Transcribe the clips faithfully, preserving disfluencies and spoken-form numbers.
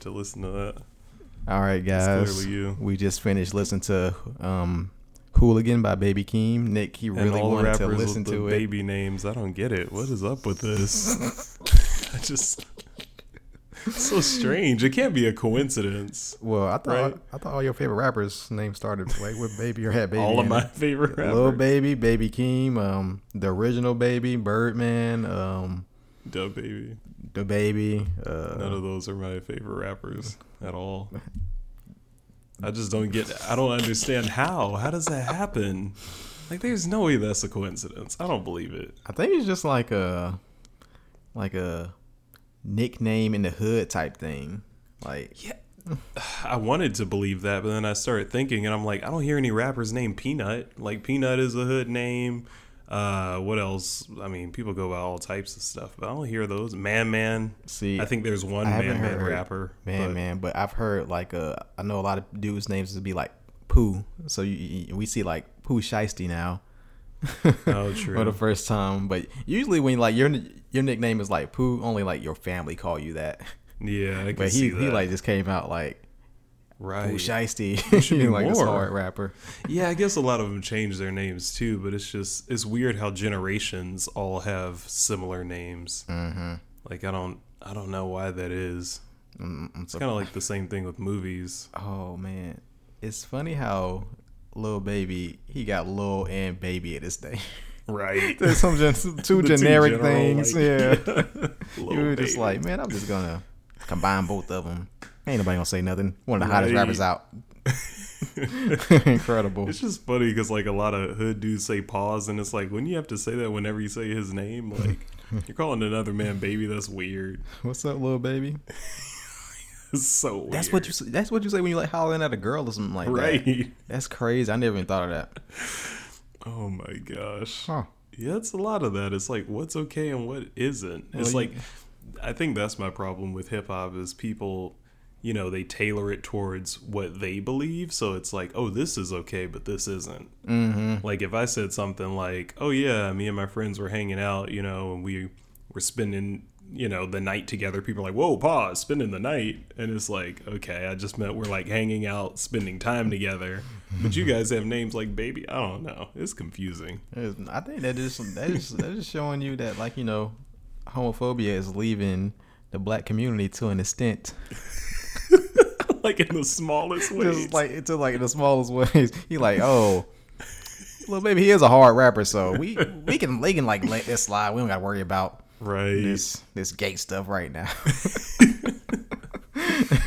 to listen to that. All right, guys. You. We just finished listening to um, Hooligan by Baby Keem. Nick, he really and all wanted the rappers to listen with to the it. Baby names. I don't get it. What is up with this? I just. It's so strange. It can't be a coincidence. Well, I thought right? I, I thought all your favorite rappers' names started like with Baby or had Baby. All of my it. favorite rappers. Lil Baby, Baby Keem, um, the original Baby, Birdman, um, Da Baby, Da Baby. Uh, None of those are my favorite rappers at all. I just don't get. I don't understand how. How does that happen? Like, there's no way that's a coincidence. I don't believe it. I think it's just like a, like a. nickname in the hood type thing. Like, yeah, I wanted to believe that, but then I started thinking and I'm like, I don't hear any rappers named Peanut. Like, Peanut is a hood name. Uh what else? I mean, people go by all types of stuff, but I don't hear those. Man Man, see, I think there's one Man Man rapper. Man Man, but I've heard like uh I know a lot of dudes' names would be like Pooh, so you, you, we see like Pooh Shiesty now. Oh, true. For the first time. But usually when like your your nickname is like Pooh, only like your family call you that. Yeah, I can but he see that. He like just came out like right Pooh Shiesty. Should be like more. A hard rapper. Yeah, I guess a lot of them change their names too, but it's just it's weird how generations all have similar names. Mm-hmm. Like I don't I don't know why that is. Mm, it's so kind of like the same thing with movies. Oh man, it's funny how. Lil Baby, he got Lil and Baby in his name. Right. There's some gen- two the generic two general, things. Like, yeah. You were just baby. Like, man, I'm just going to combine both of them. Ain't nobody going to say nothing. One of the right. hottest rappers out. Incredible. It's just funny because, like, a lot of hood dudes say pause, and it's like, when you have to say that whenever you say his name, like, you're calling another man baby. That's weird. What's up, Lil Baby? It's so weird. That's what you. That's what you say when you like hollering at a girl or something like right. that. Right. That's crazy. I never even thought of that. Oh my gosh. Huh. Yeah, it's a lot of that. It's like what's okay and what isn't. Well, it's like you... I think that's my problem with hip hop is people, you know, they tailor it towards what they believe. So it's like, oh, this is okay, but this isn't. Mm-hmm. Like if I said something like, oh yeah, me and my friends were hanging out, you know, and we were spending. You know, the night together, people are like, whoa, pause, spending the night. And it's like, okay, I just meant we're like hanging out, spending time together. But you guys have names like Baby. I don't know. It's confusing. I think that is that is that is showing you that, like, you know, homophobia is leaving the black community to an extent. Like in the smallest ways. Just like, it's like in the smallest ways. You're like, oh. Well, Baby, he is a hard rapper, so we, we can, they can like let this slide. We don't got to worry about right this this gay stuff right now.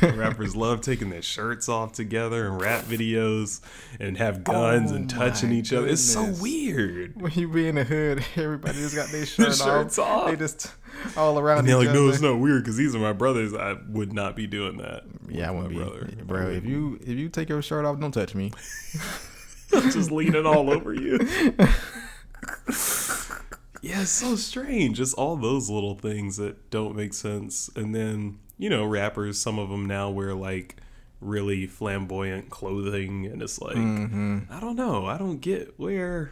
Rappers love taking their shirts off together and rap videos and have guns oh and touching each goodness. Other. It's so weird. When you be in the hood, everybody just got their shirt shirts off. off. They just all around and they're each like, other. No, it's not weird because these are my brothers. I would not be doing that. Yeah, I wouldn't be. Brother. Bro, if you if you take your shirt off, don't touch me. Just lean it all over you. Yeah, it's so strange. It's all those little things that don't make sense. And then, you know, rappers, some of them now wear like really flamboyant clothing. And it's like, mm-hmm. I don't know. I don't get where.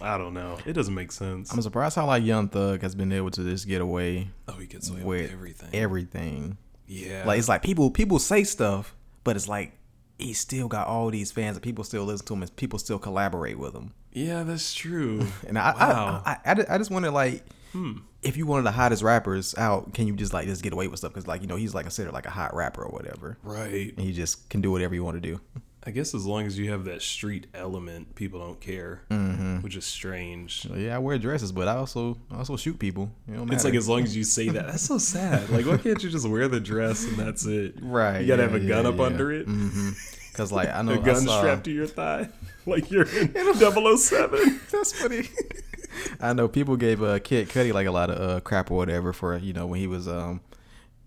I don't know. It doesn't make sense. I'm surprised how like Young Thug has been able to just get away. Oh, he gets away with, with everything. Everything. Yeah. Like, it's like people, people say stuff, but it's like. He still got all these fans and people still listen to him and people still collaborate with him. Yeah, that's true. And I, wow. I, I, I, I just wonder, like, hmm. if you one of the hottest rappers out, can you just like just get away with stuff? Because like, you know, he's like considered like a hot rapper or whatever. Right. And he just can do whatever you want to do. I guess as long as you have that street element, people don't care, mm-hmm. which is strange. Yeah, I wear dresses, but I also I also shoot people. It don't it's like as long as you say that. That's so sad. Like, why can't you just wear the dress and that's it? Right. You got to yeah, have a gun yeah, up yeah. under it. Because, mm-hmm. like, I know a gun saw... strapped to your thigh. Like, you're in double oh seven. That's funny. I know people gave uh, Kid Cudi, like, a lot of uh, crap or whatever for, you know, when he was um,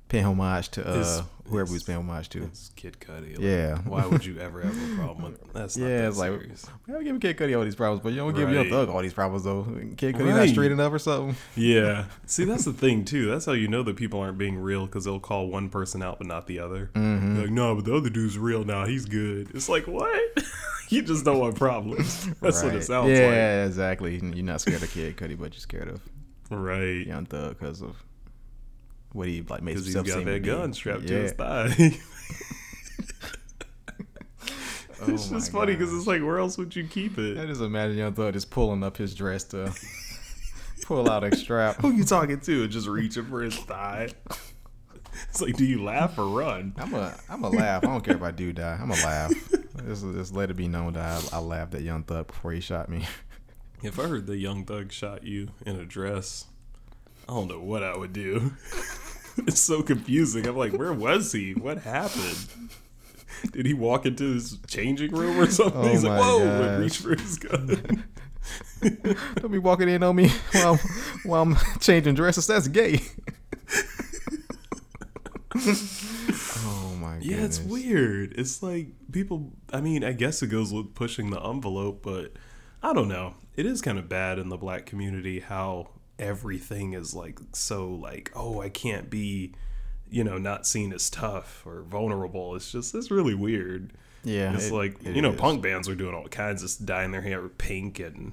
paying homage to... Uh, his... Whoever he's paying homage to. It's Kid Cudi. Like, yeah. Why would you ever have a problem with that's not yeah, that it's serious. Like, we gotta give Kid Cudi all these problems, but you don't right. give Young Thug all these problems, though. Kid Cudi right. not straight enough or something. Yeah. See, that's the thing, too. That's how you know that people aren't being real, because they'll call one person out, but not the other. Mm-hmm. They're like, no, but the other dude's real now. He's good. It's like, what? You just don't want problems. That's right. What it sounds yeah, like. Yeah, exactly. You're not scared of Kid Cudi, but you're scared of right. Young Thug because of what he like made himself seem. Because he's got that gun strapped yeah. to his thigh. Oh, it's just funny because it's like, where else would you keep it? I just imagine Young Thug just pulling up his dress to pull out a strap. Who you talking to? Just reaching for his thigh. It's like, do you laugh or run? I'm a, I'm a laugh. I don't care if I do die. I'm a laugh. Just, just let it be known that I, I laughed at Young Thug before he shot me. If I heard that Young Thug shot you in a dress, I don't know what I would do. It's so confusing. I'm like, where was he? What happened? Did he walk into his changing room or something? Oh, he's like, whoa, gosh. And reach for his gun. Don't be walking in on me while I'm, while I'm changing dresses. That's gay. Oh, my god. Yeah, goodness. It's weird. It's like people, I mean, I guess it goes with pushing the envelope, but I don't know. It is kind of bad in the black community how everything is like so like, oh, I can't be... you know, not seen as tough or vulnerable. It's just, it's really weird. Yeah. It's it, like, it you know, is. Punk bands are doing all kinds of dyeing their hair pink and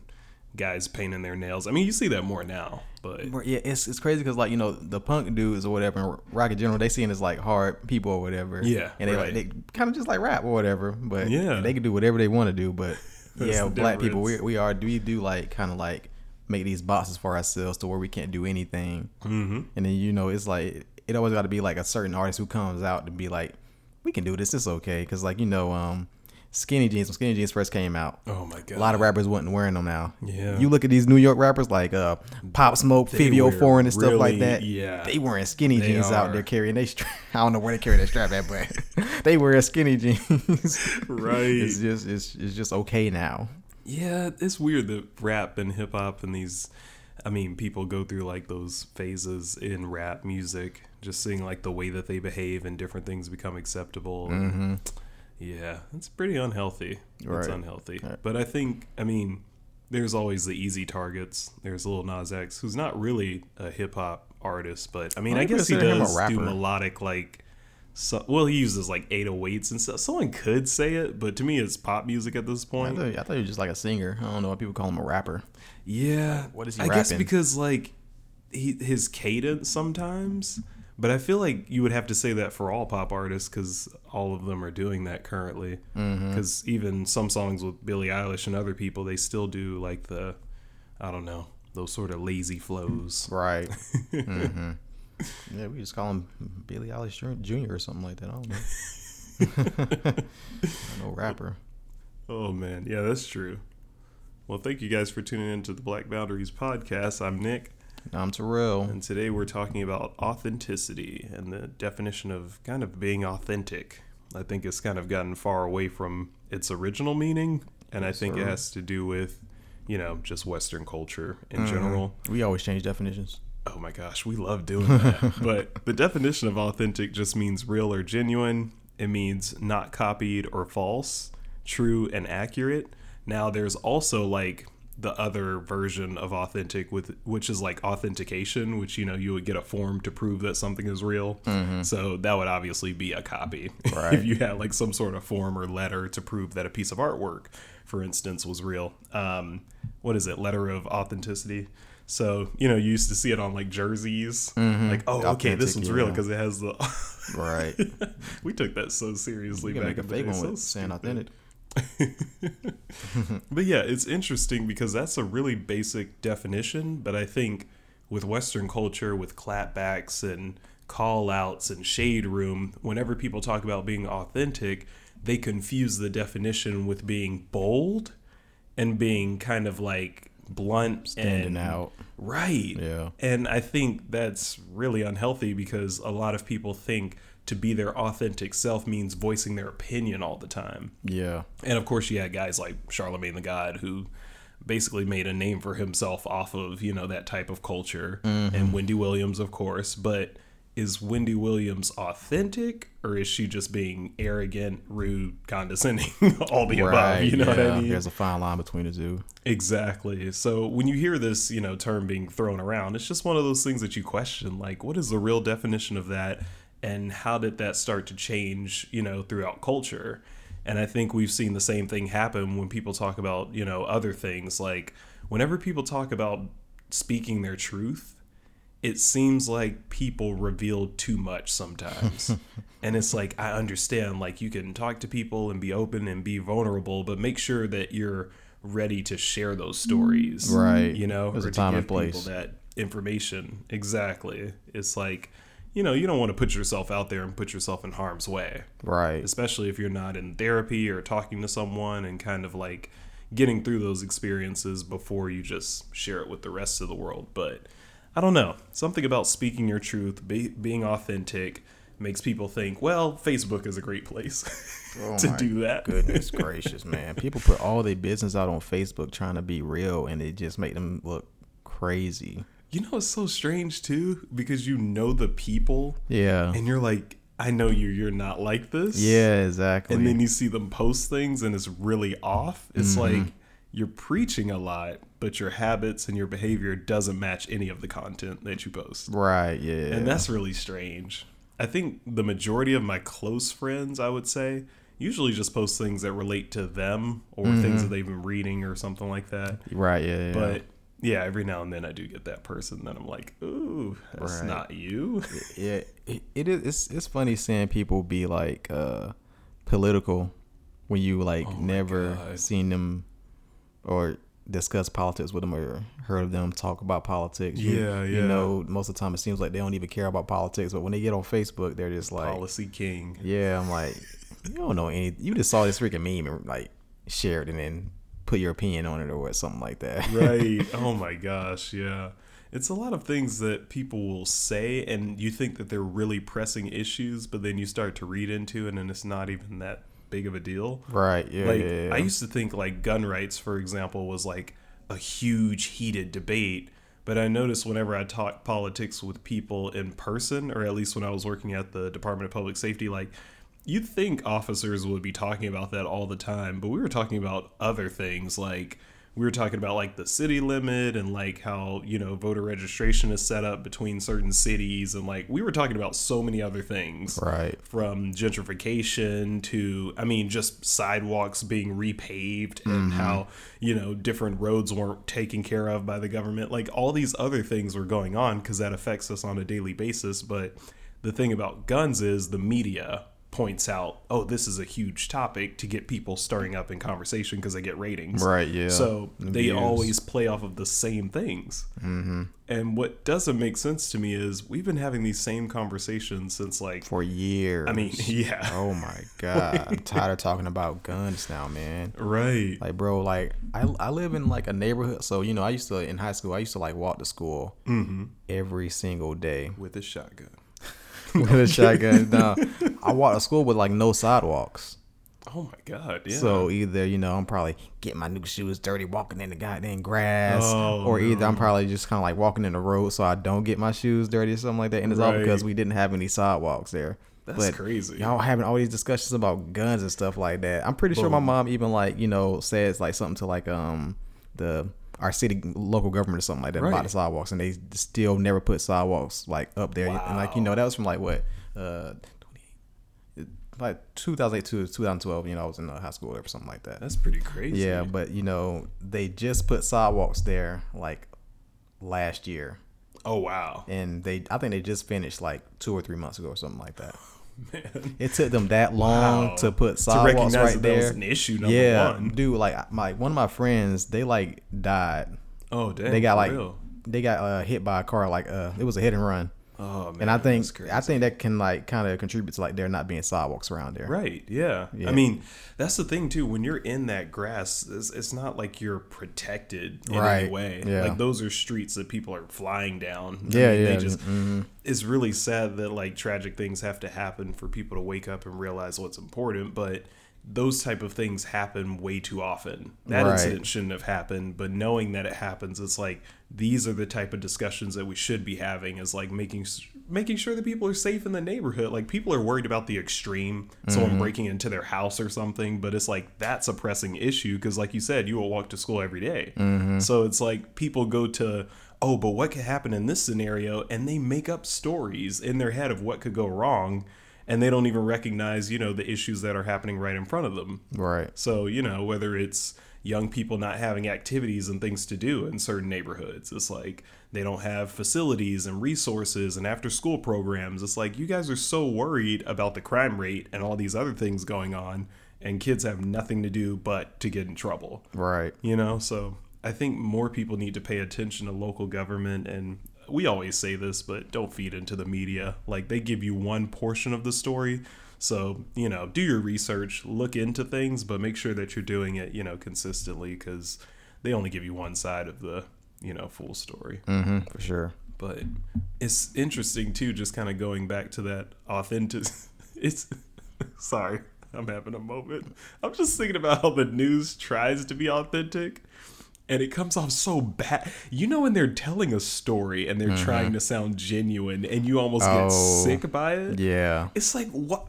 guys painting their nails. I mean, you see that more now, but. Yeah, it's it's crazy because, like, you know, the punk dudes or whatever, and rock in general, they seeing as, like, hard people or whatever. Yeah. And they, right. like, they kind of just like rap or whatever, but yeah. they can do whatever they want to do. But yeah, black difference. people, we, we are, we do, like, kind of like make these boxes for ourselves to where we can't do anything. Mm-hmm. And then, you know, it's like, it always got to be like a certain artist who comes out to be like, we can do this. It's okay. Because like, you know, um, skinny jeans, when skinny jeans first came out. Oh, my God. A lot of rappers wasn't wearing them now. Yeah. You look at these New York rappers like uh, Pop Smoke, Fivio Foreign and really, stuff like that. Yeah. They wearing skinny they jeans are. out there carrying they strap. I don't know where they carry their strap at, but they wearing skinny jeans. Right. It's just, it's, it's just okay now. Yeah. It's weird that rap and hip hop and these... I mean, people go through like those phases in rap music, just seeing like the way that they behave and different things become acceptable. Mm-hmm. Yeah, it's pretty unhealthy. Right. It's unhealthy. Right. But I think, I mean, there's always the easy targets. There's Lil Nas X, who's not really a hip hop artist, but I mean, well, I guess he does do melodic, like, so, well, he uses like eight oh eights and stuff. Someone could say it, but to me, it's pop music at this point. I thought, I thought he was just like a singer. I don't know why people call him a rapper. Yeah, what is he I rapping? guess because like he, his cadence sometimes, but I feel like you would have to say that for all pop artists because all of them are doing that currently. Because mm-hmm. even some songs with Billie Eilish and other people, they still do like the, I don't know, those sort of lazy flows. Right. Mm-hmm. Yeah, we just call him Billie Eilish Junior or something like that. I don't know. No rapper. Oh man, yeah, that's true. Well, thank you guys for tuning in to the Black Boundaries podcast. I'm Nick. And I'm Terrell. And today we're talking about authenticity and the definition of kind of being authentic. I think it's kind of gotten far away from its original meaning, and I think sure. it has to do with, you know, just Western culture in mm-hmm. general. We always change definitions. Oh my gosh, we love doing that. But the definition of authentic just means real or genuine. It means not copied or false, true and accurate. Now there's also like the other version of authentic, with which is like authentication, which, you know, you would get a form to prove that something is real. Mm-hmm. So that would obviously be a copy. Right. If you had like some sort of form or letter to prove that a piece of artwork, for instance, was real. Um, what is it? Letter of authenticity. So, you know, you used to see it on like jerseys, mm-hmm. like, oh, authentic, okay, this one's yeah. real because it has the. Right. We took that so seriously back make a in the day. One so with saying authentic. But yeah, it's interesting because that's a really basic definition. But I think with Western culture, with clapbacks and call outs and shade room, whenever people talk about being authentic, they confuse the definition with being bold and being kind of like blunt, standing and, out. Right. Yeah. And I think that's really unhealthy because a lot of people think to be their authentic self means voicing their opinion all the time. Yeah. And of course you had guys like Charlemagne the God who basically made a name for himself off of, you know, that type of culture. Mm-hmm. And Wendy Williams, of course. But is Wendy Williams authentic or is she just being arrogant, rude, condescending, all the right, above? You know yeah. what I mean? There's a fine line between the two. Exactly. So when you hear this, you know, term being thrown around, it's just one of those things that you question, like, what is the real definition of that? And how did that start to change, you know, throughout culture? And I think we've seen the same thing happen when people talk about, you know, other things. Like whenever people talk about speaking their truth, it seems like people reveal too much sometimes. And it's like, I understand, like, you can talk to people and be open and be vulnerable, but make sure that you're ready to share those stories. Right. You know, there's a time and place. People that information. Exactly. It's like, you know, you don't want to put yourself out there and put yourself in harm's way. Right. Especially if you're not in therapy or talking to someone and kind of like getting through those experiences before you just share it with the rest of the world. But I don't know. Something about speaking your truth, be, being authentic makes people think, well, Facebook is a great place oh to do that. Goodness gracious, man. People put all their business out on Facebook trying to be real, and it just make them look crazy. You know, it's so strange too, because you know the people. Yeah. And you're like, I know you, you're not like this. Yeah, exactly. And then you see them post things and it's really off. It's mm-hmm. like you're preaching a lot, but your habits and your behavior doesn't match any of the content that you post. Right, yeah. And that's really strange. I think the majority of my close friends, I would say, usually just post things that relate to them or mm-hmm. things that they've been reading or something like that. Right, yeah, yeah. But yeah, every now and then I do get that person that I'm like, ooh, that's right. Not you. Yeah, it, it is. It's, it's funny seeing people be like uh, political when you like oh never God. seen them or discuss politics with them or heard of them talk about politics. You, yeah, yeah. You know, most of the time it seems like they don't even care about politics, but when they get on Facebook, they're just like policy king. Yeah, I'm like, you don't know any. You just saw this freaking meme and like shared and then put your opinion on it or something like that. Right. Oh my gosh. Yeah. It's a lot of things that people will say and you think that they're really pressing issues, but then you start to read into it and it's not even that big of a deal. Right. Yeah. Like yeah, yeah. I used to think like gun rights, for example, was like a huge heated debate. But I noticed whenever I talk politics with people in person, or at least when I was working at the Department of Public Safety, like, you'd think officers would be talking about that all the time, but we were talking about other things. Like, we were talking about like the city limit and like how, you know, voter registration is set up between certain cities. And like, we were talking about so many other things, right? From gentrification to, I mean, just sidewalks being repaved mm-hmm. and how, you know, different roads weren't taken care of by the government. Like, all these other things were going on because that affects us on a daily basis. But the thing about guns is the media points out, oh, this is a huge topic to get people stirring up in conversation because they get ratings. Right, yeah. So they Views. always play off of the same things. Mm-hmm. And what doesn't make sense to me is we've been having these same conversations since like... For years. I mean, yeah. Oh my God. I'm tired of talking about guns now, man. Right. Like, bro, like, I, I live in like a neighborhood. So, you know, I used to, in high school, I used to like walk to school mm-hmm. every single day. With a shotgun. With a shotgun. No, I walked to school with like no sidewalks. Oh my God. Yeah. So either, you know, I'm probably getting my new shoes dirty walking in the goddamn grass, oh, or either no. I'm probably just kind of like walking in the road so I don't get my shoes dirty or something like that. And it's right. all because we didn't have any sidewalks there. That's but crazy. Y'all having all these discussions about guns and stuff like that. I'm pretty Boom. sure my mom even like, you know, says like something to like um the our city local government or something like that right. about the sidewalks, and they still never put sidewalks like up there. Wow. And like, you know, that was from like what uh like two thousand eight to two thousand twelve, you know, I was in high school or something like that. That's pretty crazy. Yeah, but you know, they just put sidewalks there like last year. Oh wow. And they I think they just finished like two or three months ago or something like that. Man. It took them that long wow. to put sidewalks to right that there. That was an issue number yeah, one. Dude, like my one of my friends, they like died. Oh damn! They got like real? they got uh, hit by a car. Like uh, it was a hit and run. Oh man! And I think I think that can like kind of contribute to like there not being sidewalks around there. Right? Yeah. yeah. I mean, that's the thing too. When you're in that grass, it's, it's not like you're protected in right. any way. Yeah. Like those are streets that people are flying down. Yeah, I mean, yeah. They just, mm-hmm. It's really sad that like tragic things have to happen for people to wake up and realize what's important, but those type of things happen way too often. That right. incident shouldn't have happened, but knowing that it happens, it's like these are the type of discussions that we should be having, is like making making sure that people are safe in the neighborhood. Like, people are worried about the extreme, mm-hmm. someone breaking into their house or something, but it's like that's a pressing issue because like you said, you will walk to school every day. Mm-hmm. So it's like people go to, oh, but what could happen in this scenario, and they make up stories in their head of what could go wrong. And they don't even recognize, you know, the issues that are happening right in front of them. Right. So, you know, whether it's, young people not having activities and things to do in certain neighborhoods. It's like they don't have facilities and resources and after school programs. It's like you guys are so worried about the crime rate and all these other things going on, and kids have nothing to do but to get in trouble. Right. You know, so I think more people need to pay attention to local government. And we always say this, but don't feed into the media. Like, they give you one portion of the story. So, you know, do your research, look into things, but make sure that you're doing it, you know, consistently, because they only give you one side of the, you know, full story. Mm-hmm, for sure. But it's interesting, too, just kind of going back to that authentic. It's sorry. I'm having a moment. I'm just thinking about how the news tries to be authentic and it comes off so bad. You know, when they're telling a story and they're mm-hmm. trying to sound genuine and you almost oh, get sick by it. Yeah. It's like, what?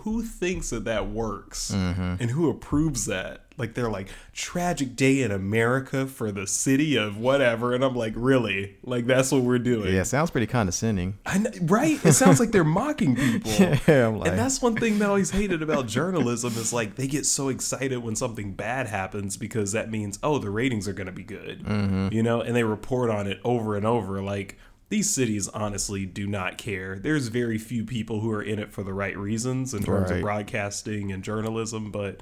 Who thinks that that works mm-hmm. and who approves that? Like, they're like, tragic day in America for the city of whatever. And I'm like, really? Like, that's what we're doing. Yeah, it sounds pretty condescending. I know, right? It sounds like they're mocking people. Yeah, I'm like... And that's one thing that I always hated about journalism is, like, they get so excited when something bad happens because that means, oh, the ratings are going to be good. Mm-hmm. You know? And they report on it over and over, like... These cities honestly do not care. There's very few people who are in it for the right reasons in terms right. of broadcasting and journalism, but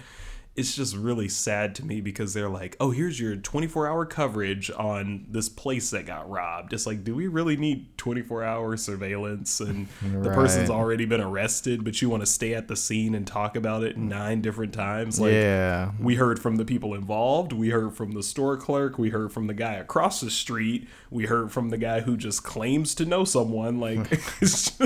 it's just really sad to me because they're like, oh, here's your twenty-four hour coverage on this place that got robbed. It's like, do we really need twenty-four hour surveillance? And right. the person's already been arrested, but you want to stay at the scene and talk about it nine different times? Like, yeah. We heard from the people involved. We heard from the store clerk. We heard from the guy across the street. We heard from the guy who just claims to know someone. Like, it's just...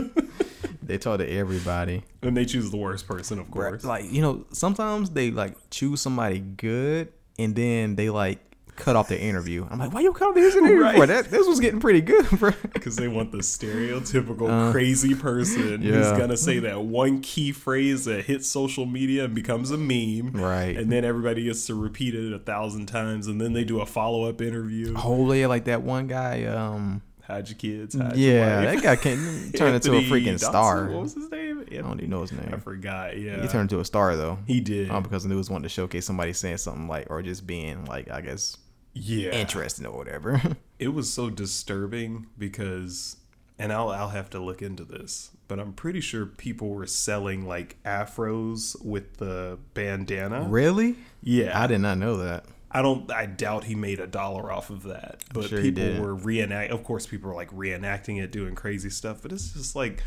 They talk to everybody. And they choose the worst person, of course. Like, you know, sometimes they, like, choose somebody good, and then they, like, cut off the interview. I'm like, why you cut off the interview right. for? That, this was getting pretty good, bro. Because they want the stereotypical uh, crazy person yeah. who's going to say that one key phrase that hits social media and becomes a meme. Right. And then everybody gets to repeat it a thousand times, and then they do a follow-up interview. Oh, yeah, like that one guy, um... Hide your kids. Hide yeah, your that guy can turn into a freaking Dawson, star. What was his name? Anthony. I don't even know his name. I forgot. Yeah, he turned into a star though. He did. Um, because the news wanted to showcase somebody saying something like, or just being like, I guess, yeah, interesting or whatever. It was so disturbing because, and I'll I'll have to look into this, but I'm pretty sure people were selling like afros with the bandana. Really? Yeah, I did not know that. I don't. I doubt he made a dollar off of that. But sure people were reenact. Of course, people were like reenacting it, doing crazy stuff. But it's just like,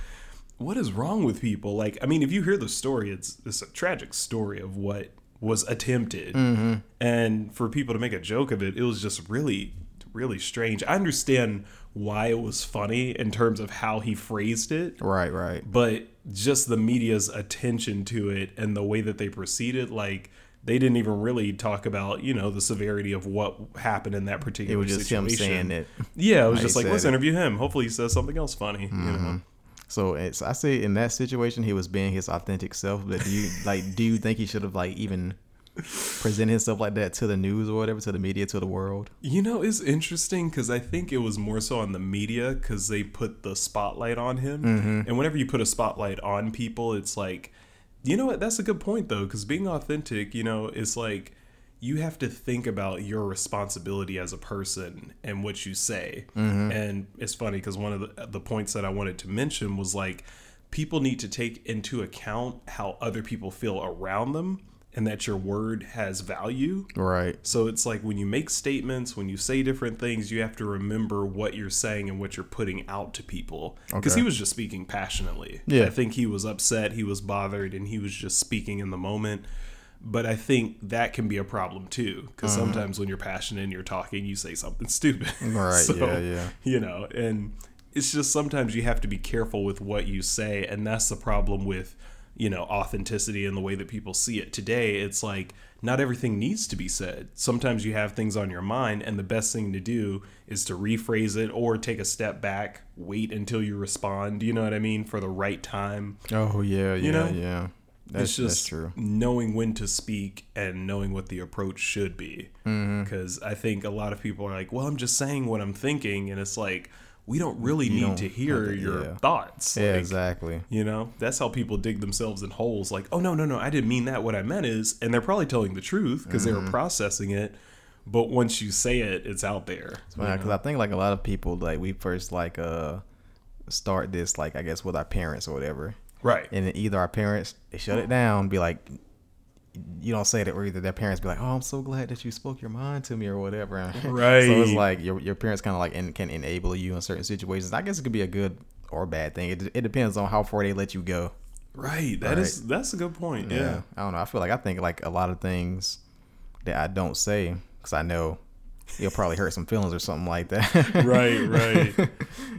what is wrong with people? Like, I mean, if you hear the story, it's it's a tragic story of what was attempted, mm-hmm. and for people to make a joke of it, it was just really, really strange. I understand why it was funny in terms of how he phrased it. Right. Right. But just the media's attention to it and the way that they proceeded, like. They didn't even really talk about, you know, the severity of what happened in that particular situation. It was just situation. Him saying it. Yeah, it was just like, let's it. interview him. Hopefully he says something else funny. Mm-hmm. You know? So it's, I say in that situation, he was being his authentic self. But do you like? Do you think he should have like even presented himself like that to the news or whatever, to the media, to the world? You know, it's interesting because I think it was more so on the media because they put the spotlight on him. Mm-hmm. And whenever you put a spotlight on people, it's like... You know what? That's a good point, though, because being authentic, you know, it's like you have to think about your responsibility as a person and what you say. Mm-hmm. And it's funny because one of the, the points that I wanted to mention was like people need to take into account how other people feel around them and that your word has value. Right. So it's like when you make statements, when you say different things, you have to remember what you're saying and what you're putting out to people. Because okay. He was just speaking passionately. Yeah. I think he was upset, he was bothered, and he was just speaking in the moment. But I think that can be a problem, too, because mm-hmm. sometimes when you're passionate and you're talking, you say something stupid. Right, so, yeah, yeah. You know, and it's just sometimes you have to be careful with what you say, and that's the problem with... you know, authenticity and the way that people see it today. It's like not everything needs to be said. Sometimes you have things on your mind and the best thing to do is to rephrase it or take a step back, wait until you respond, you know what I mean, for the right time. Oh, yeah, yeah, you know? Yeah. That's, it's just that's true. Knowing when to speak and knowing what the approach should be. Because mm-hmm. I think a lot of people are like, well, I'm just saying what I'm thinking. And it's like, we don't really you need don't, to hear think, your yeah. thoughts. Like, yeah, exactly. You know, that's how people dig themselves in holes. Like, oh, no, no, no, I didn't mean that. What I meant is, and they're probably telling the truth because mm-hmm. they were processing it. But once you say it, it's out there. Because I think like a lot of people, like we first like uh start this, like, I guess with our parents or whatever. Right. And then either our parents, they shut it down and be like, you don't say that, or either their parents be like, oh, I'm so glad that you spoke your mind to me or whatever. Right. So it's like your your parents kind of like in, can enable you in certain situations. I guess it could be a good or bad thing. It, it depends on how far they let you go. Right. That right? is, that's a good point. Yeah. yeah. I don't know. I feel like I think like a lot of things that I don't say because I know it'll probably hurt some feelings or something like that. Right, right.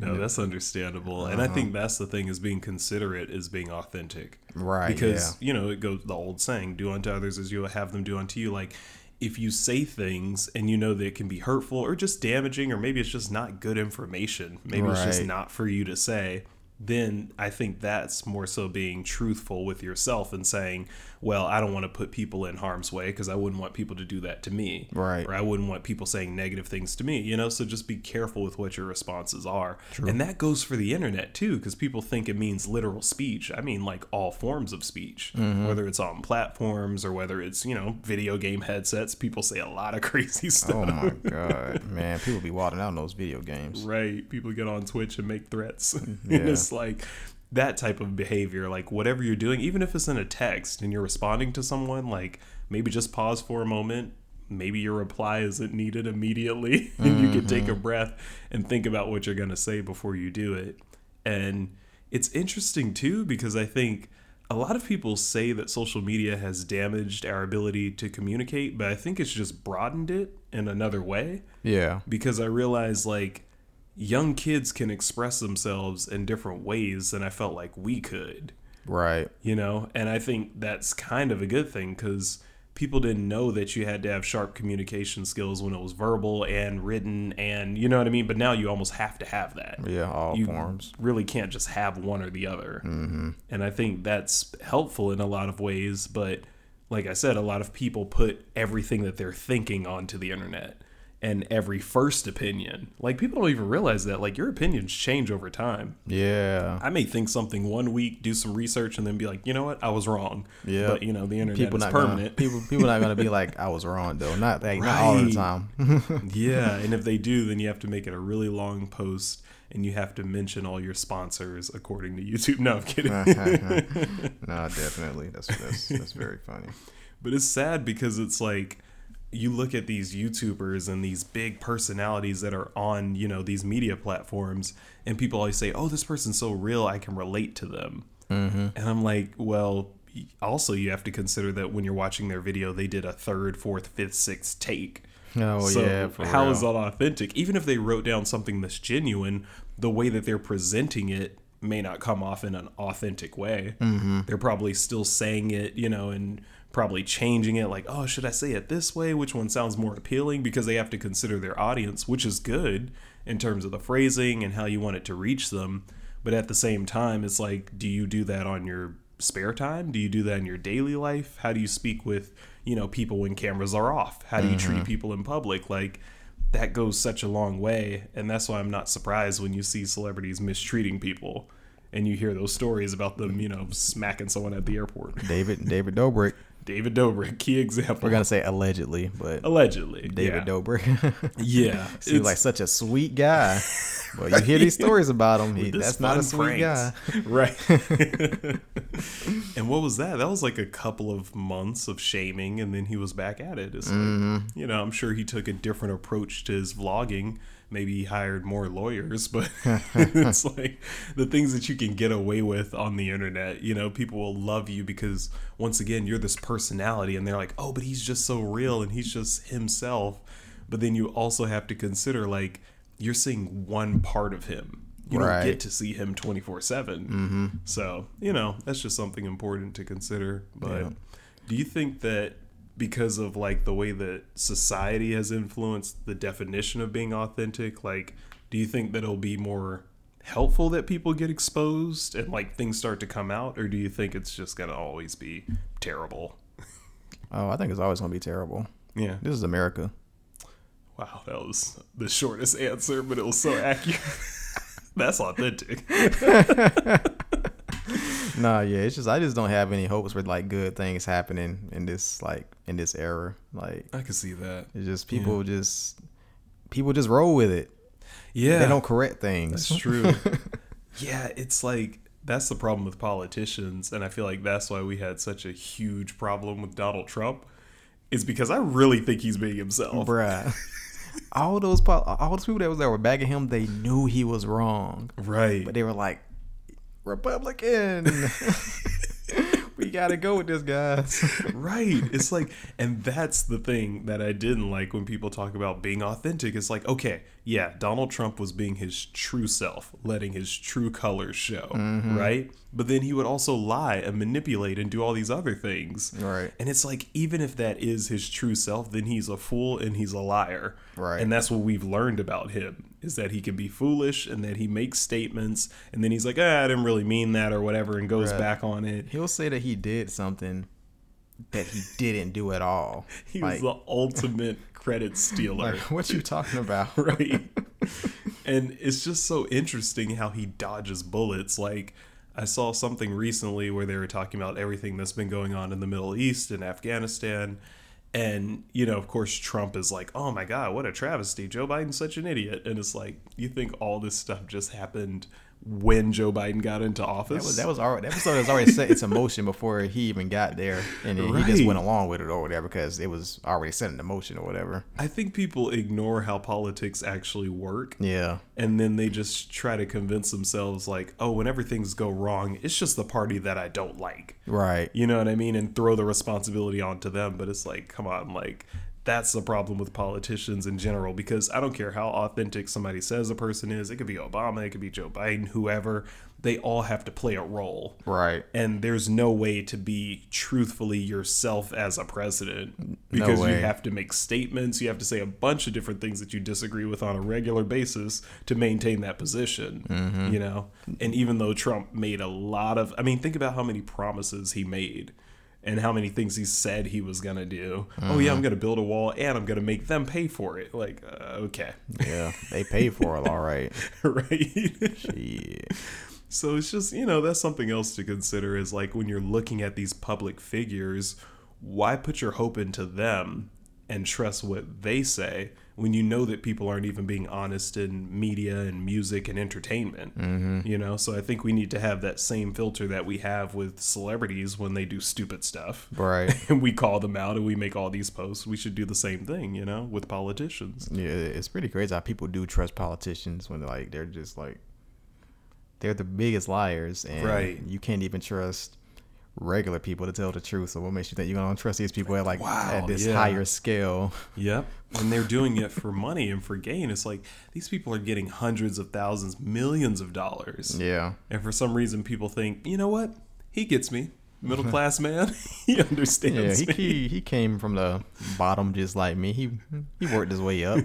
No, that's understandable. And uh-huh. I think that's the thing, is being considerate is being authentic. Right. Because, yeah. you know, it goes the old saying, do unto others as you have them do unto you. Like, if you say things and you know that it can be hurtful or just damaging, or maybe it's just not good information, maybe right. it's just not for you to say, then I think that's more so being truthful with yourself and saying, well, I don't want to put people in harm's way because I wouldn't want people to do that to me. Right. Or I wouldn't want people saying negative things to me, you know, so just be careful with what your responses are. True. And that goes for the internet, too, because people think it means literal speech. I mean, like all forms of speech, mm-hmm. whether it's on platforms or whether it's, you know, video game headsets. People say a lot of crazy stuff. Oh, my God, man. People be wilding out in those video games. Right. People get on Twitch and make threats. Yeah. And it's like that type of behavior, like whatever you're doing, even if it's in a text and you're responding to someone, like maybe just pause for a moment. Maybe your reply isn't needed immediately and mm-hmm. you can take a breath and think about what you're going to say before you do it. And it's interesting, too, because I think a lot of people say that social media has damaged our ability to communicate, but I think it's just broadened it in another way. Yeah, because I realize like young kids can express themselves in different ways than I felt like we could. Right. You know, and I think that's kind of a good thing because people didn't know that you had to have sharp communication skills when it was verbal and written and, you know what I mean? But now you almost have to have that. Yeah, all you forms. You really can't just have one or the other. Mm-hmm. And I think that's helpful in a lot of ways. But like I said, a lot of people put everything that they're thinking onto the internet. And every first opinion, like people don't even realize that, like your opinions change over time. Yeah, I may think something one week, do some research, and then be like, you know what, I was wrong. Yeah, but you know the internet people is not permanent. Gonna, people, people not gonna be like, I was wrong though. Not, like, right. not all the time. Yeah, and if they do, then you have to make it a really long post, and you have to mention all your sponsors according to YouTube. No, I'm kidding. No, definitely. That's that's that's very funny. But it's sad because it's like, you look at these YouTubers and these big personalities that are on, you know, these media platforms, and people always say, oh, this person's so real, I can relate to them. Mm-hmm. And I'm like, well, also you have to consider that when you're watching their video, they did a third, fourth, fifth, sixth take. Oh, so yeah. For how real. Is that authentic? Even if they wrote down something that's genuine, the way that they're presenting it may not come off in an authentic way. Mm-hmm. They're probably still saying it, you know, and probably changing it, like, oh, should I say it this way? Which one sounds more appealing? Because they have to consider their audience, which is good in terms of the phrasing and how you want it to reach them. But at the same time, it's like, do you do that on your spare time? Do you do that in your daily life? How do you speak with, you know, people when cameras are off? How do you mm-hmm. treat people in public? Like, that goes such a long way. And that's why I'm not surprised when you see celebrities mistreating people. And you hear those stories about them, you know, smacking someone at the airport. David David Dobrik. David Dobrik, key example. We're gonna say allegedly, but allegedly, David yeah. Dobrik. yeah, seems like such a sweet guy, but you hear these stories about him. He, that's not a sweet guy, right? And what was that? That was like a couple of months of shaming, and then he was back at it. It's like, mm-hmm. you know, I'm sure he took a different approach to his vlogging. Maybe he hired more lawyers, but it's like the things that you can get away with on the internet, you know, people will love you because once again, you're this personality and they're like, oh, but he's just so real and he's just himself. But then you also have to consider like you're seeing one part of him. You right. don't get to see him twenty-four seven. Mm-hmm. So, you know, that's just something important to consider. But yeah. do you think that because of like the way that society has influenced the definition of being authentic, like do you think that it'll be more helpful that people get exposed and like things start to come out, or do you think it's just gonna always be terrible? Oh, I think it's always gonna be terrible. Yeah, this is America. Wow, that was the shortest answer, but it was so accurate. That's authentic. Nah, yeah, it's just I just don't have any hopes for like good things happening in this like in this era. Like I can see that. It's just people yeah. just people just roll with it. Yeah, they don't correct things. That's true. Yeah, it's like that's the problem with politicians, and I feel like that's why we had such a huge problem with Donald Trump. Is because I really think he's being himself, bruh. All those all those people that was that were bagging him, they knew he was wrong, right? But they were like, Republican. We gotta go with this, guys. Right. It's like, and that's the thing that I didn't like when people talk about being authentic. It's like, okay, yeah, Donald Trump was being his true self, letting his true colors show, mm-hmm. right? But then he would also lie and manipulate and do all these other things. Right. And it's like, even if that is his true self, then he's a fool and he's a liar. Right. And that's what we've learned about him, is that he can be foolish and that he makes statements and then he's like, ah, I didn't really mean that or whatever, and goes right. back on it. He'll say that he did something that he didn't do at all. He like, was the ultimate credit stealer. Like, what you talking about? Right. And it's just so interesting how he dodges bullets. Like, I saw something recently where they were talking about everything that's been going on in the Middle East and Afghanistan. And, you know, of course, Trump is like, oh, my God, what a travesty. Joe Biden's such an idiot. And it's like, you think all this stuff just happened when Joe Biden got into office? That was, that was already, that episode was already set into motion before he even got there. And then right. he just went along with it or whatever because it was already set into motion or whatever. I think people ignore how politics actually work. Yeah. And then they just try to convince themselves like, oh, whenever things go wrong, it's just the party that I don't like. Right. You know what I mean? And throw the responsibility onto them. But it's like, come on, like, that's the problem with politicians in general, because I don't care how authentic somebody says a person is. It could be Obama. It could be Joe Biden, whoever. They all have to play a role. Right. And there's no way to be truthfully yourself as a president because no way. You have to make statements. You have to say a bunch of different things that you disagree with on a regular basis to maintain that position, mm-hmm. you know, and even though Trump made a lot of I mean, think about how many promises he made. And how many things he said he was going to do. Mm-hmm. Oh, yeah, I'm going to build a wall and I'm going to make them pay for it. Like, uh, okay. Yeah, they pay for it. All right. Right. Shit. So it's just, you know, that's something else to consider is like when you're looking at these public figures, why put your hope into them and trust what they say when you know that people aren't even being honest in media and music and entertainment, mm-hmm. you know? So I think we need to have that same filter that we have with celebrities when they do stupid stuff. Right. And we call them out and we make all these posts. We should do the same thing, you know, with politicians. Yeah, it's pretty crazy how people do trust politicians when they're like, they're just like, they're the biggest liars and right. you can't even trust regular people to tell the truth. So what makes you think you're gonna trust these people at like wow, at this yeah. higher scale? Yep. And they're doing it for money and for gain. It's like these people are getting hundreds of thousands, millions of dollars. Yeah. And for some reason people think, you know what, he gets me, middle class man. He understands. Yeah, he, me. he he came from the bottom just like me. He he worked his way up.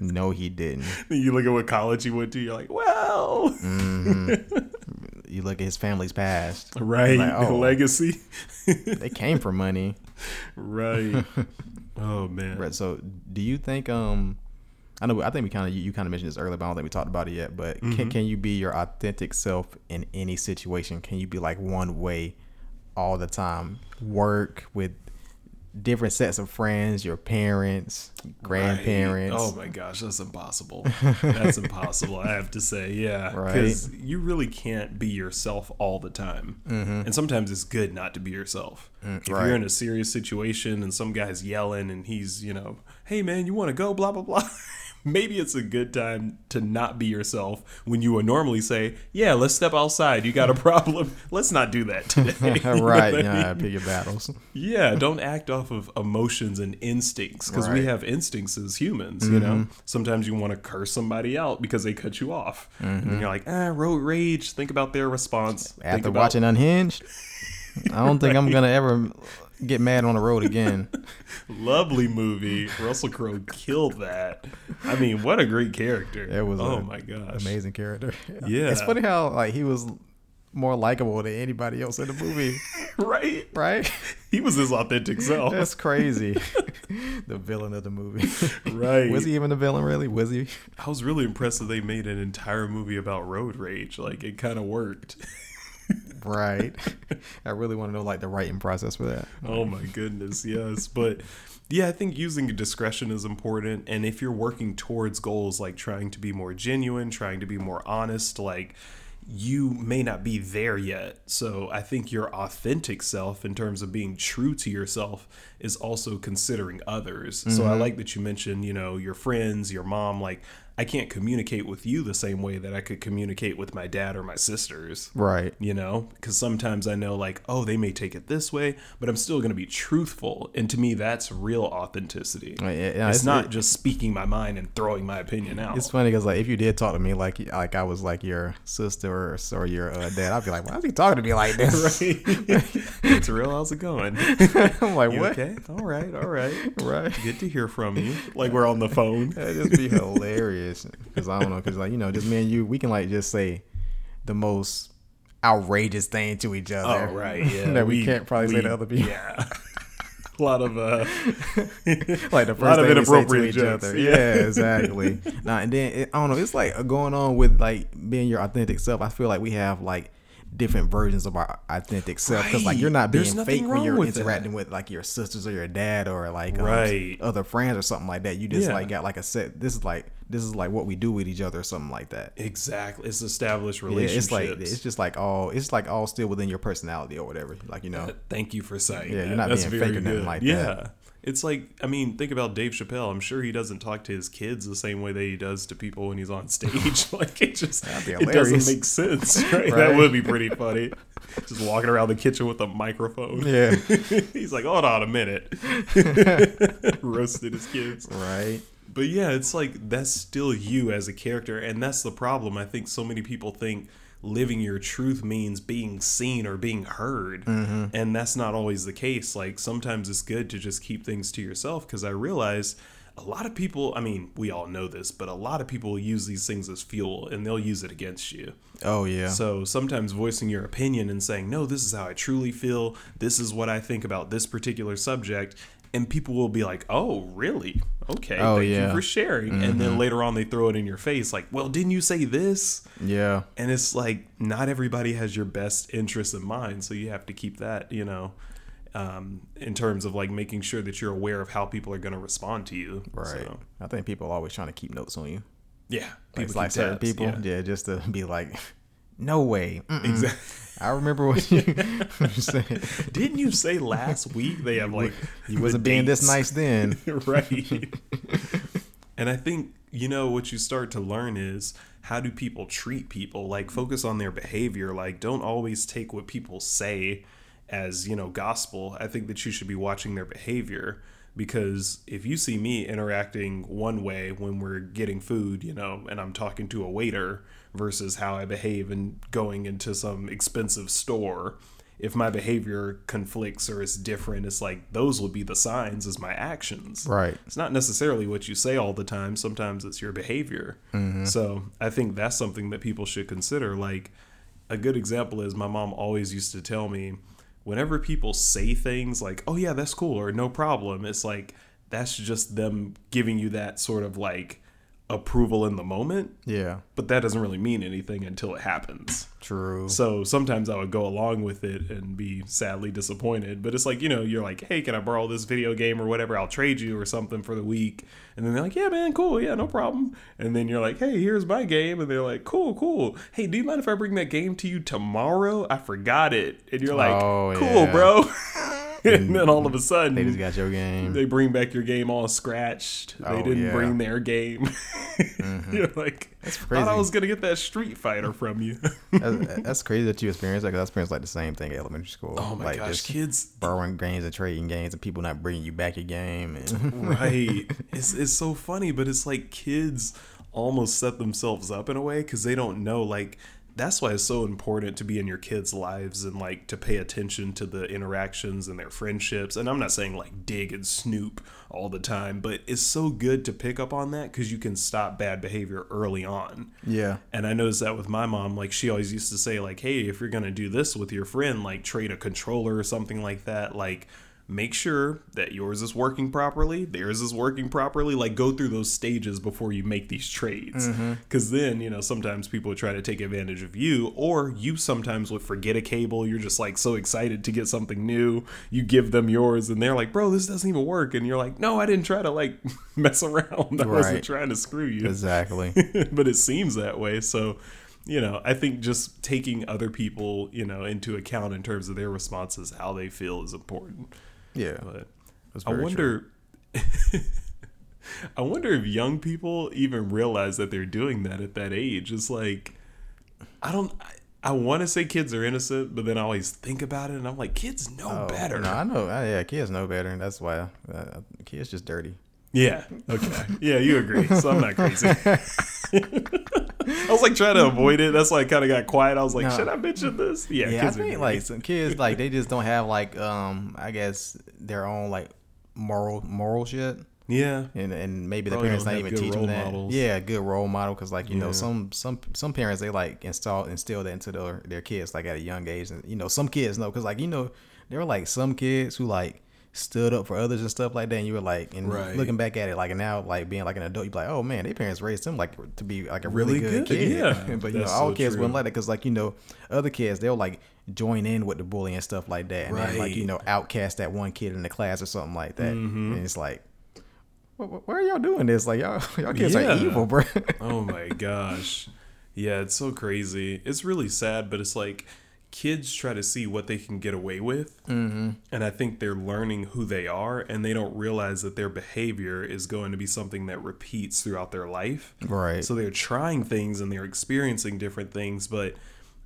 No, he didn't. You look at what college he went to. You're like, well. Mm-hmm. You look at his family's past. Right. Like, oh, the legacy. They came for money. Right. Oh, man. Right. So do you think, um, I know, I think we kind of, you, you kind of mentioned this earlier, but I don't think we talked about it yet, but mm-hmm. can, can you be your authentic self in any situation? Can you be like one way all the time? Work with different sets of friends, your parents, grandparents. Right. Oh my gosh, that's impossible. That's impossible. I have to say, yeah, because right. you really can't be yourself all the time. Mm-hmm. And sometimes it's good not to be yourself. Mm, if right. you're in a serious situation and some guy's yelling and he's, you know, hey man, you want to go? Blah blah blah. Maybe it's a good time to not be yourself when you would normally say, yeah, let's step outside. You got a problem. Let's not do that today. Right. You know yeah, I mean? Pick your battles. Yeah. Don't act off of emotions and instincts because right. we have instincts as humans. Mm-hmm. You know, sometimes you want to curse somebody out because they cut you off. Mm-hmm. And you're like, ah, road rage. Think about their response. After think about- watching Unhinged, I don't think right. I'm going to ever get mad on the road again. Lovely movie. Russell Crowe killed that. I mean, what a great character. It was oh my gosh, amazing character. Yeah, it's funny how like he was more likable than anybody else in the movie. Right, right. He was his authentic self. That's crazy. The villain of the movie. Right. Was he even the villain, really? Was he? I was really impressed that they made an entire movie about road rage. Like, it kind of worked. Right. I really want to know, like, the writing process for that. Oh, my goodness. Yes. But, yeah, I think using discretion is important. And if you're working towards goals, like trying to be more genuine, trying to be more honest, like, you may not be there yet. So I think your authentic self, in terms of being true to yourself, is also considering others. Mm-hmm. So I like that you mentioned, you know, your friends, your mom. Like, I can't communicate with you the same way that I could communicate with my dad or my sisters. Right. You know, because sometimes I know, like, oh, they may take it this way, but I'm still going to be truthful. And to me, that's real authenticity. Yeah, yeah, it's, it's not it, just speaking my mind and throwing my opinion out. It's funny because, like, if you did talk to me like like I was like your sister or, or your uh, dad, I'd be like, why is he talking to me like this? It's real. How's it going? I'm like, you what? Okay. All right. All right. Right. Good to hear from you. Like, we're on the phone. It'd be hilarious. Because I don't know, because, like, you know, just me and you, we can, like, just say the most outrageous thing to each other. Oh, right, yeah. That we, we can't probably we, say to other people. Yeah. A lot of uh, like the first a lot of thing inappropriate we say to jokes. Each other. Yeah, yeah, exactly. Nah, and then it, I don't know. It's like going on with like being your authentic self. I feel like we have like different versions of our authentic self, because right. like you're not being fake when you're with interacting that. With like your sisters or your dad or like right. um, other friends or something like that. You just yeah. like got like a set. This is like this is like what we do with each other or something like that. Exactly, it's established relationships. Yeah, it's like it's just like all it's like all still within your personality or whatever. Like, you know. Uh, thank you for saying. Yeah, that. You're not That's being very fake or nothing good. Like yeah. that. Yeah. It's like, I mean, think about Dave Chappelle. I'm sure he doesn't talk to his kids the same way that he does to people when he's on stage. Like, it just it doesn't make sense. Right? Right? That would be pretty funny. Just walking around the kitchen with a microphone. Yeah. He's like, hold on a minute. Roasted his kids. Right. But yeah, it's like, that's still you as a character. And that's the problem. I think so many people think living your truth means being seen or being heard. Mm-hmm. And that's not always the case. Like, sometimes it's good to just keep things to yourself, because I realize a lot of people, I mean, we all know this, but a lot of people use these things as fuel, and they'll use it against you. Oh, yeah. So sometimes voicing your opinion and saying, no, this is how I truly feel. This is what I think about this particular subject. And people will be like, oh, really? Okay, oh, thank yeah. you for sharing. Mm-hmm. And then later on, they throw it in your face like, well, didn't you say this? Yeah. And it's like, not everybody has your best interests in mind. So you have to keep that, you know, um, in terms of like making sure that you're aware of how people are going to respond to you. Right. So. I think people are always trying to keep notes on you. Yeah. People like certain tabs. People. Yeah. yeah, just to be like, no way. Mm-mm. Exactly. I remember what you were saying. Didn't you say last week they have like... You wasn't being this nice then. Right. And I think, you know, what you start to learn is how do people treat people? Like, focus on their behavior. Like, don't always take what people say as, you know, gospel. I think that you should be watching their behavior. Because if you see me interacting one way when we're getting food, you know, and I'm talking to a waiter versus how I behave and going into some expensive store, if my behavior conflicts or is different, it's like those will be the signs as my actions. Right. It's not necessarily what you say all the time. Sometimes it's your behavior. Mm-hmm. So I think that's something that people should consider. Like, a good example is my mom always used to tell me, whenever people say things like, oh, yeah, that's cool or no problem, it's like that's just them giving you that sort of like approval in the moment. Yeah. But that doesn't really mean anything until it happens. True. So sometimes I would go along with it and be sadly disappointed. But it's like, you know, you're like, hey, can I borrow this video game or whatever? I'll trade you or something for the week. And then they're like, yeah, man, cool. Yeah, no problem. And then you're like, hey, here's my game. And they're like, cool, cool. Hey, do you mind if I bring that game to you tomorrow? I forgot it. And you're like, oh, cool, yeah. bro. And then all of a sudden, they just got your game. They bring back your game all scratched. Oh, they didn't yeah. bring their game. Mm-hmm. You're like, that's crazy. I thought I was going to get that Street Fighter from you. that's, that's crazy that you experienced that, because I experienced like the same thing at elementary school. Oh my like, gosh, kids. Borrowing games and trading games and people not bringing you back your game. And right. It's, it's so funny, but it's like kids almost set themselves up in a way, because they don't know, like, that's why it's so important to be in your kids' lives and like to pay attention to the interactions and their friendships. And I'm not saying like dig and snoop all the time, but it's so good to pick up on that, because you can stop bad behavior early on. Yeah. And I noticed that with my mom. Like, she always used to say like, hey, if you're going to do this with your friend, like trade a controller or something like that, like make sure that yours is working properly, theirs is working properly. Like, go through those stages before you make these trades. Because mm-hmm. then, you know, sometimes people try to take advantage of you, or you sometimes would forget a cable. You're just like so excited to get something new. You give them yours and they're like, bro, this doesn't even work. And you're like, no, I didn't try to like mess around. I right. wasn't trying to screw you. Exactly. But it seems that way. So, you know, I think just taking other people, you know, into account in terms of their responses, how they feel is important. Yeah, but I wonder. I wonder if young people even realize that they're doing that at that age. It's like, I don't. I, I want to say kids are innocent, but then I always think about it, and I'm like, kids know oh, better. No, I know. I, yeah, kids know better, and that's why uh, kids just dirty. Yeah. Okay. Yeah, you agree. So I'm not crazy. I was like trying to avoid it. That's why I kind of got quiet. I was like, no. should I mention this? Yeah. yeah kids I think are like some kids, like they just don't have like, um, I guess their own like moral, moral shit. Yeah. And and maybe the Probably parents not even teach them that. Models. Yeah. Good role model. Cause like, you yeah. know, some, some, some parents, they like install, instill that into their, their kids, like at a young age. And you know, some kids know, cause like, you know, there were like some kids who like, stood up for others and stuff like that, and you were like, and right. looking back at it, like, and now, like, being like an adult, you'd be like, oh man, their parents raised them like to be like a really, really good, good kid. Yeah. But you know, all so kids true. Wouldn't like that, because like, you know, other kids, they'll like join in with the bullying and stuff like that, and right. then, like, you know, outcast that one kid in the class or something like that. Mm-hmm. And it's like, why are y'all doing this? Like, y'all, y'all kids yeah. are evil, bro. Oh my gosh. Yeah, it's so crazy. It's really sad, but it's like, kids try to see what they can get away with, mm-hmm. and I think they're learning who they are, and they don't realize that their behavior is going to be something that repeats throughout their life. Right. So they're trying things and they're experiencing different things, but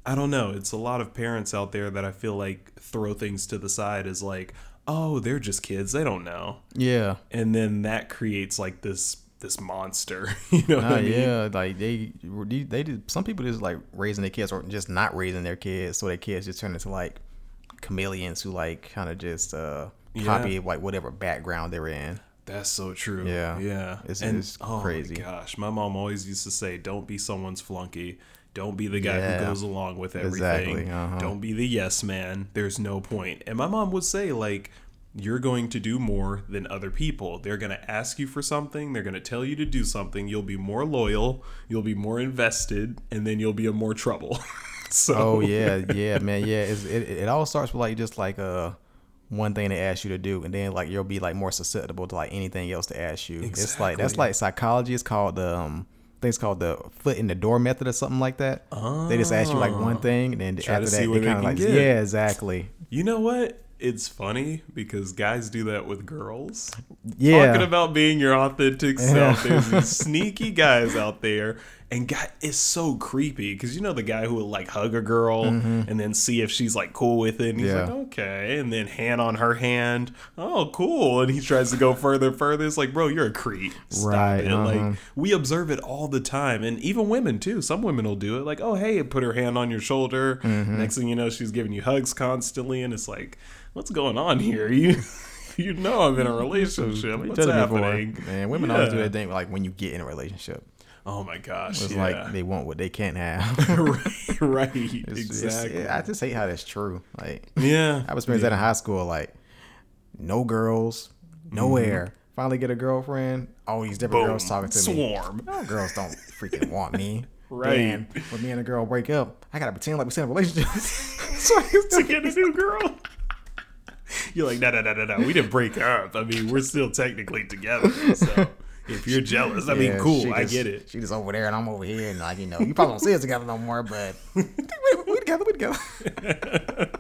I don't know. It's a lot of parents out there that I feel like throw things to the side as like, oh, they're just kids, they don't know. Yeah. And then that creates like this this monster, you know what uh, I mean? Yeah, like they, they, they did, some people just like raising their kids or just not raising their kids, so their kids just turn into like chameleons who like kind of just uh, copy yeah. like whatever background they're in. That's so true. Yeah, yeah, it's, and, it's oh crazy. My gosh, my mom always used to say, "Don't be someone's flunky. Don't be the guy yeah. who goes along with everything. Exactly. Uh-huh. Don't be the yes man. There's no point." And my mom would say like, you're going to do more than other people. They're going to ask you for something. They're going to tell you to do something. You'll be more loyal. You'll be more invested, and then you'll be in more trouble. so oh, yeah, yeah, man, yeah. It's, it it all starts with like just like uh one thing they ask you to do, and then like you'll be like more susceptible to like anything else to ask you. Exactly. It's like that's like psychology. It's called the um, things called the foot in the door method or something like that. Oh, they just ask you like one thing, and then after that, they kind of like get. yeah, exactly. You know what? It's funny because guys do that with girls. Yeah. Talking about being your authentic self. There's these sneaky guys out there. And God, it's so creepy because you know the guy who would like hug a girl mm-hmm. and then see if she's like cool with it. And he's yeah. like, okay. And then hand on her hand. Oh, cool. And he tries to go further and further. It's like, bro, you're a creep. Stop right. it. Uh-huh. Like, we observe it all the time. And even women, too. Some women will do it. Like, oh, hey, put her hand on your shoulder. Mm-hmm. Next thing you know, she's giving you hugs constantly. And it's like, what's going on here? You you know I'm in a relationship. What's happening? Before, man, women yeah. always do that thing like when you get in a relationship. Oh my gosh. It's yeah. like they want what they can't have. right. right. It's, exactly. It's, I just hate how that's true. Like yeah. I was experienced yeah. that in high school, like no girls, nowhere. Mm-hmm. Finally get a girlfriend, all these different Boom. girls talking to Swarm. me. Swarm. Girls don't freaking want me. Right. Man, when me and a girl break up, I gotta pretend like we're in a relationship. So I used to get a new girl. You're like, no, no, no, no, no. We didn't break up. I mean, we're still technically together. So if you're jealous, I yeah, mean, cool. Just, I get it. She just over there and I'm over here. And like, you know, you probably don't see us together no more, but we together, we together.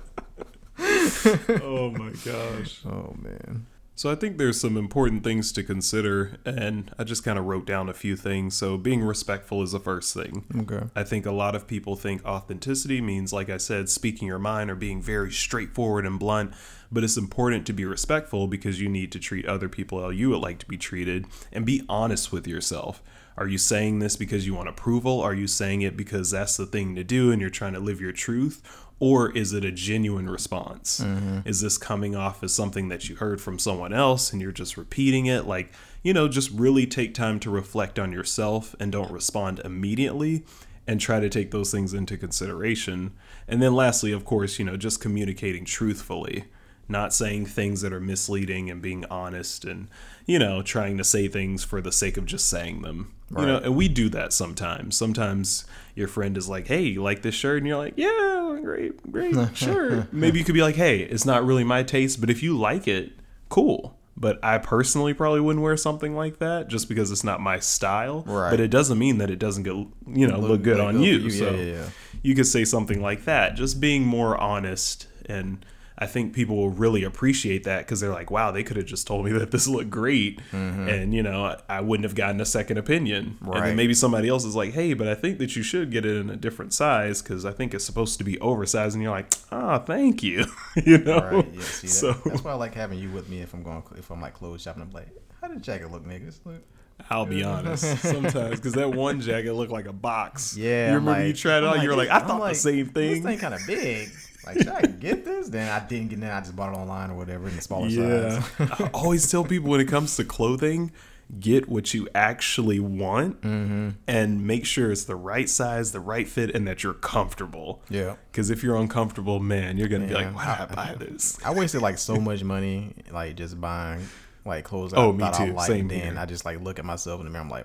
Oh, my gosh. Oh, man. So I think there's some important things to consider, and I just kind of wrote down a few things. So being respectful is the first thing. Okay. I think a lot of people think authenticity means, like I said, speaking your mind or being very straightforward and blunt. But it's important to be respectful because you need to treat other people how you would like to be treated, and be honest with yourself. Are you saying this because you want approval? Are you saying it because that's the thing to do and you're trying to live your truth? Or is it a genuine response? Mm-hmm. Is this coming off as something that you heard from someone else and you're just repeating it? Like, you know, just really take time to reflect on yourself and don't respond immediately, and try to take those things into consideration. And then lastly, of course, you know, just communicating truthfully. not saying things that are misleading and being honest and, you know, trying to say things for the sake of just saying them. Right. You know, and we do that sometimes. Sometimes your friend is like, hey, you like this shirt? And you're like, yeah, great, great, sure. Maybe you could be like, hey, it's not really my taste, but if you like it, cool. But I personally probably wouldn't wear something like that just because it's not my style. Right. But it doesn't mean that it doesn't get, you know, look, look good look, on look, you. Yeah, so yeah, yeah. You could say something like that. Just being more honest, and I think people will really appreciate that because they're like, wow, they could have just told me that this looked great, mm-hmm. and you know, I wouldn't have gotten a second opinion. Right. And then maybe somebody else is like, hey, but I think that you should get it in a different size because I think it's supposed to be oversized, and you're like, ah, oh, thank you. You know. Right. Yeah, see, so that, that's why I like having you with me if I'm going if I'm like clothes shopping. I'm like, how did the jacket look, niggas? Look. I'll be honest, sometimes, because that one jacket looked like a box. Yeah, you remember like, you tried it on? Like, you were like, I thought like, the same thing. This thing kind of big. Like, should I get this? Then I didn't get it. I just bought it online or whatever in the smaller yeah. size. I always tell people when it comes to clothing, get what you actually want, mm-hmm. and make sure it's the right size, the right fit, and that you're comfortable. Yeah. Because if you're uncomfortable, man, you're going to be like, wow, I buy this. I wasted like so much money, like just buying like clothes I oh, thought I liked. Same and then here. I just like look at myself in the mirror. I'm like,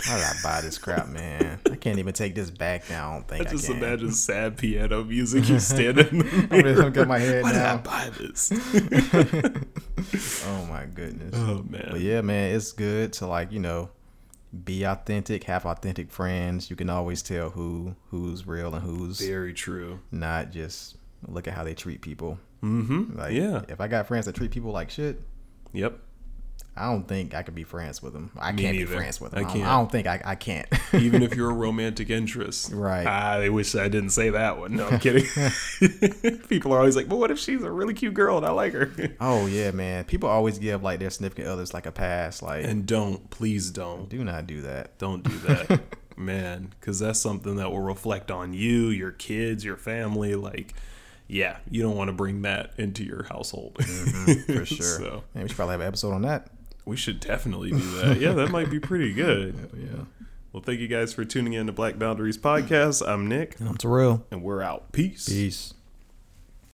how did I buy this crap, man? I can't even take this back now. I don't think I, I just can. Imagine sad piano music. You stand in the mirror. I'm just gonna get my head Why now. Did I buy this? Oh my goodness. Oh man. But yeah, man, it's good to like, you know, be authentic, have authentic friends. You can always tell who who's real and who's very true. Not just look at how they treat people. Mm-hmm. Like, yeah. If I got friends that treat people like shit. Yep. I don't think I could be friends with them. I Me can't neither. be friends with them. I, I, can't. I don't think I, I can't. Even if you're a romantic interest. Right. I wish I didn't say that one. No, I'm kidding. People are always like, but what if she's a really cute girl and I like her? Oh, yeah, man. People always give like their significant others like a pass. Like, and don't. Please don't. Do not do that. Don't do that. Man, because that's something that will reflect on you, your kids, your family. Like, yeah, you don't want to bring that into your household. Mm-hmm, for sure. So. Man, we should probably have an episode on that. We should definitely do that. Yeah, that might be pretty good. Hell yeah. Well, thank you guys for tuning in to Black Boundaries Podcast. I'm Nick. And I'm Terrell. And we're out. Peace. Peace.